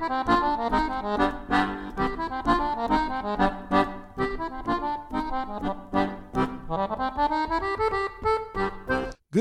Good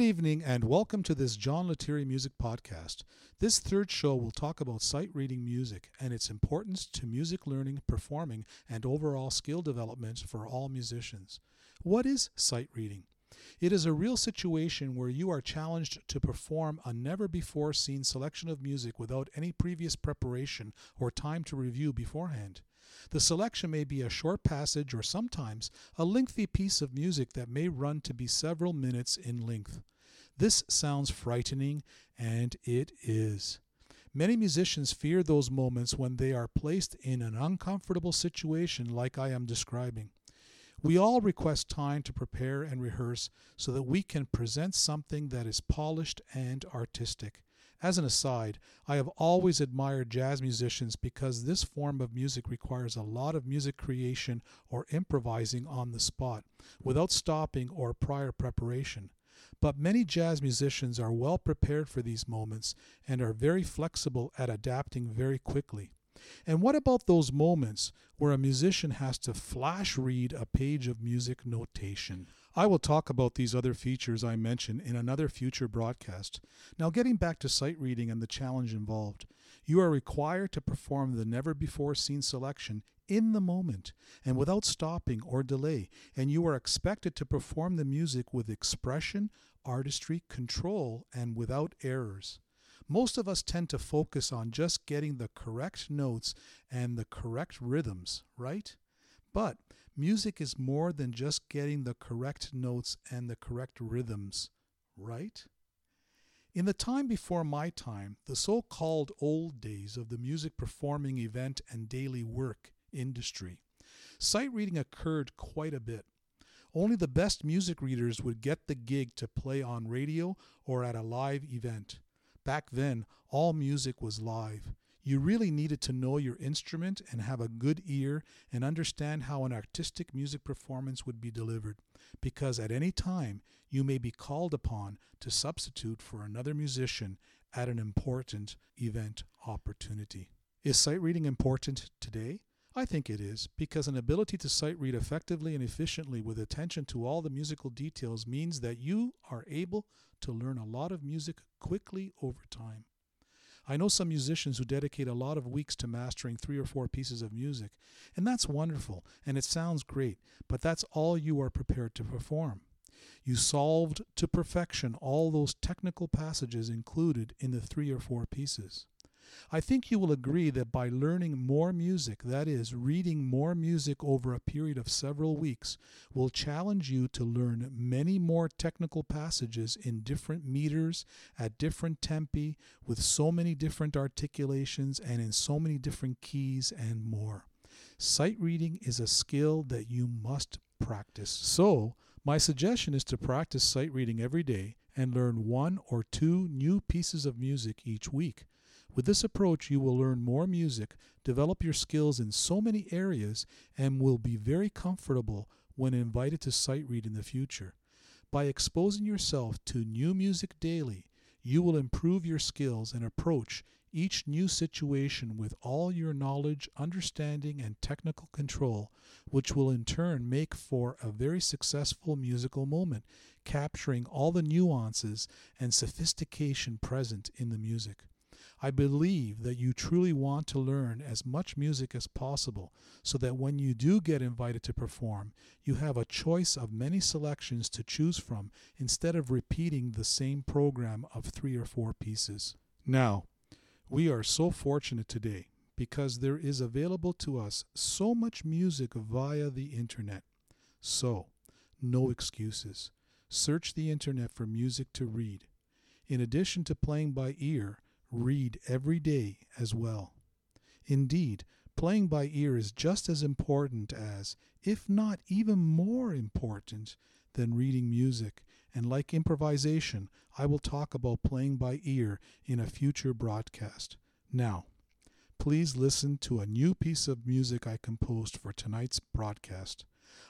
evening and welcome to this John Lettieri Music Podcast. This third show will talk about sight reading music and its importance to music learning, performing, and overall skill development for all musicians. What is sight reading? It is a real situation where you are challenged to perform a never-before-seen selection of music without any previous preparation or time to review beforehand. The selection may be a short passage or sometimes a lengthy piece of music that may run to be several minutes in length. This sounds frightening, and it is. Many musicians fear those moments when they are placed in an uncomfortable situation like I am describing. We all request time to prepare and rehearse so that we can present something that is polished and artistic. As an aside, I have always admired jazz musicians because this form of music requires a lot of music creation or improvising on the spot, without stopping or prior preparation. But many jazz musicians are well prepared for these moments and are very flexible at adapting very quickly. And what about those moments where a musician has to flash read a page of music notation? I will talk about these other features I mention in another future broadcast. Now, getting back to sight reading and the challenge involved, you are required to perform the never-before-seen selection in the moment and without stopping or delay, and you are expected to perform the music with expression, artistry, control, and without errors. Most of us tend to focus on just getting the correct notes and the correct rhythms, right? But music is more than just getting the correct notes and the correct rhythms, right? In the time before my time, the so-called old days of the music performing event and daily work industry, sight reading occurred quite a bit. Only the best music readers would get the gig to play on radio or at a live event. Back then, all music was live. You really needed to know your instrument and have a good ear and understand how an artistic music performance would be delivered, because at any time you may be called upon to substitute for another musician at an important event opportunity. Is sight reading important today? I think it is, because an ability to sight read effectively and efficiently with attention to all the musical details means that you are able to learn a lot of music quickly over time. I know some musicians who dedicate a lot of weeks to mastering 3 or 4 pieces of music, and that's wonderful, and it sounds great, but that's all you are prepared to perform. You solved to perfection all those technical passages included in the 3 or 4 pieces. I think you will agree that by learning more music, that is, reading more music over a period of several weeks, will challenge you to learn many more technical passages in different meters, at different tempi, with so many different articulations and in so many different keys and more. Sight reading is a skill that you must practice. So, my suggestion is to practice sight reading every day and learn 1 or 2 new pieces of music each week. With this approach, you will learn more music, develop your skills in so many areas, and will be very comfortable when invited to sight read in the future. By exposing yourself to new music daily, you will improve your skills and approach each new situation with all your knowledge, understanding, and technical control, which will in turn make for a very successful musical moment, capturing all the nuances and sophistication present in the music. I believe that you truly want to learn as much music as possible so that when you do get invited to perform, you have a choice of many selections to choose from instead of repeating the same program of 3 or 4 pieces. Now, we are so fortunate today because there is available to us so much music via the internet. So, no excuses. Search the internet for music to read. In addition to playing by ear, read every day as well. Indeed, playing by ear is just as important as, if not even more important, than reading music. And like improvisation, I will talk about playing by ear in a future broadcast. Now, please listen to a new piece of music I composed for tonight's broadcast.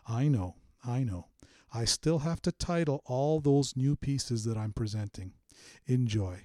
I know. I still have to title all those new pieces that I'm presenting. Enjoy.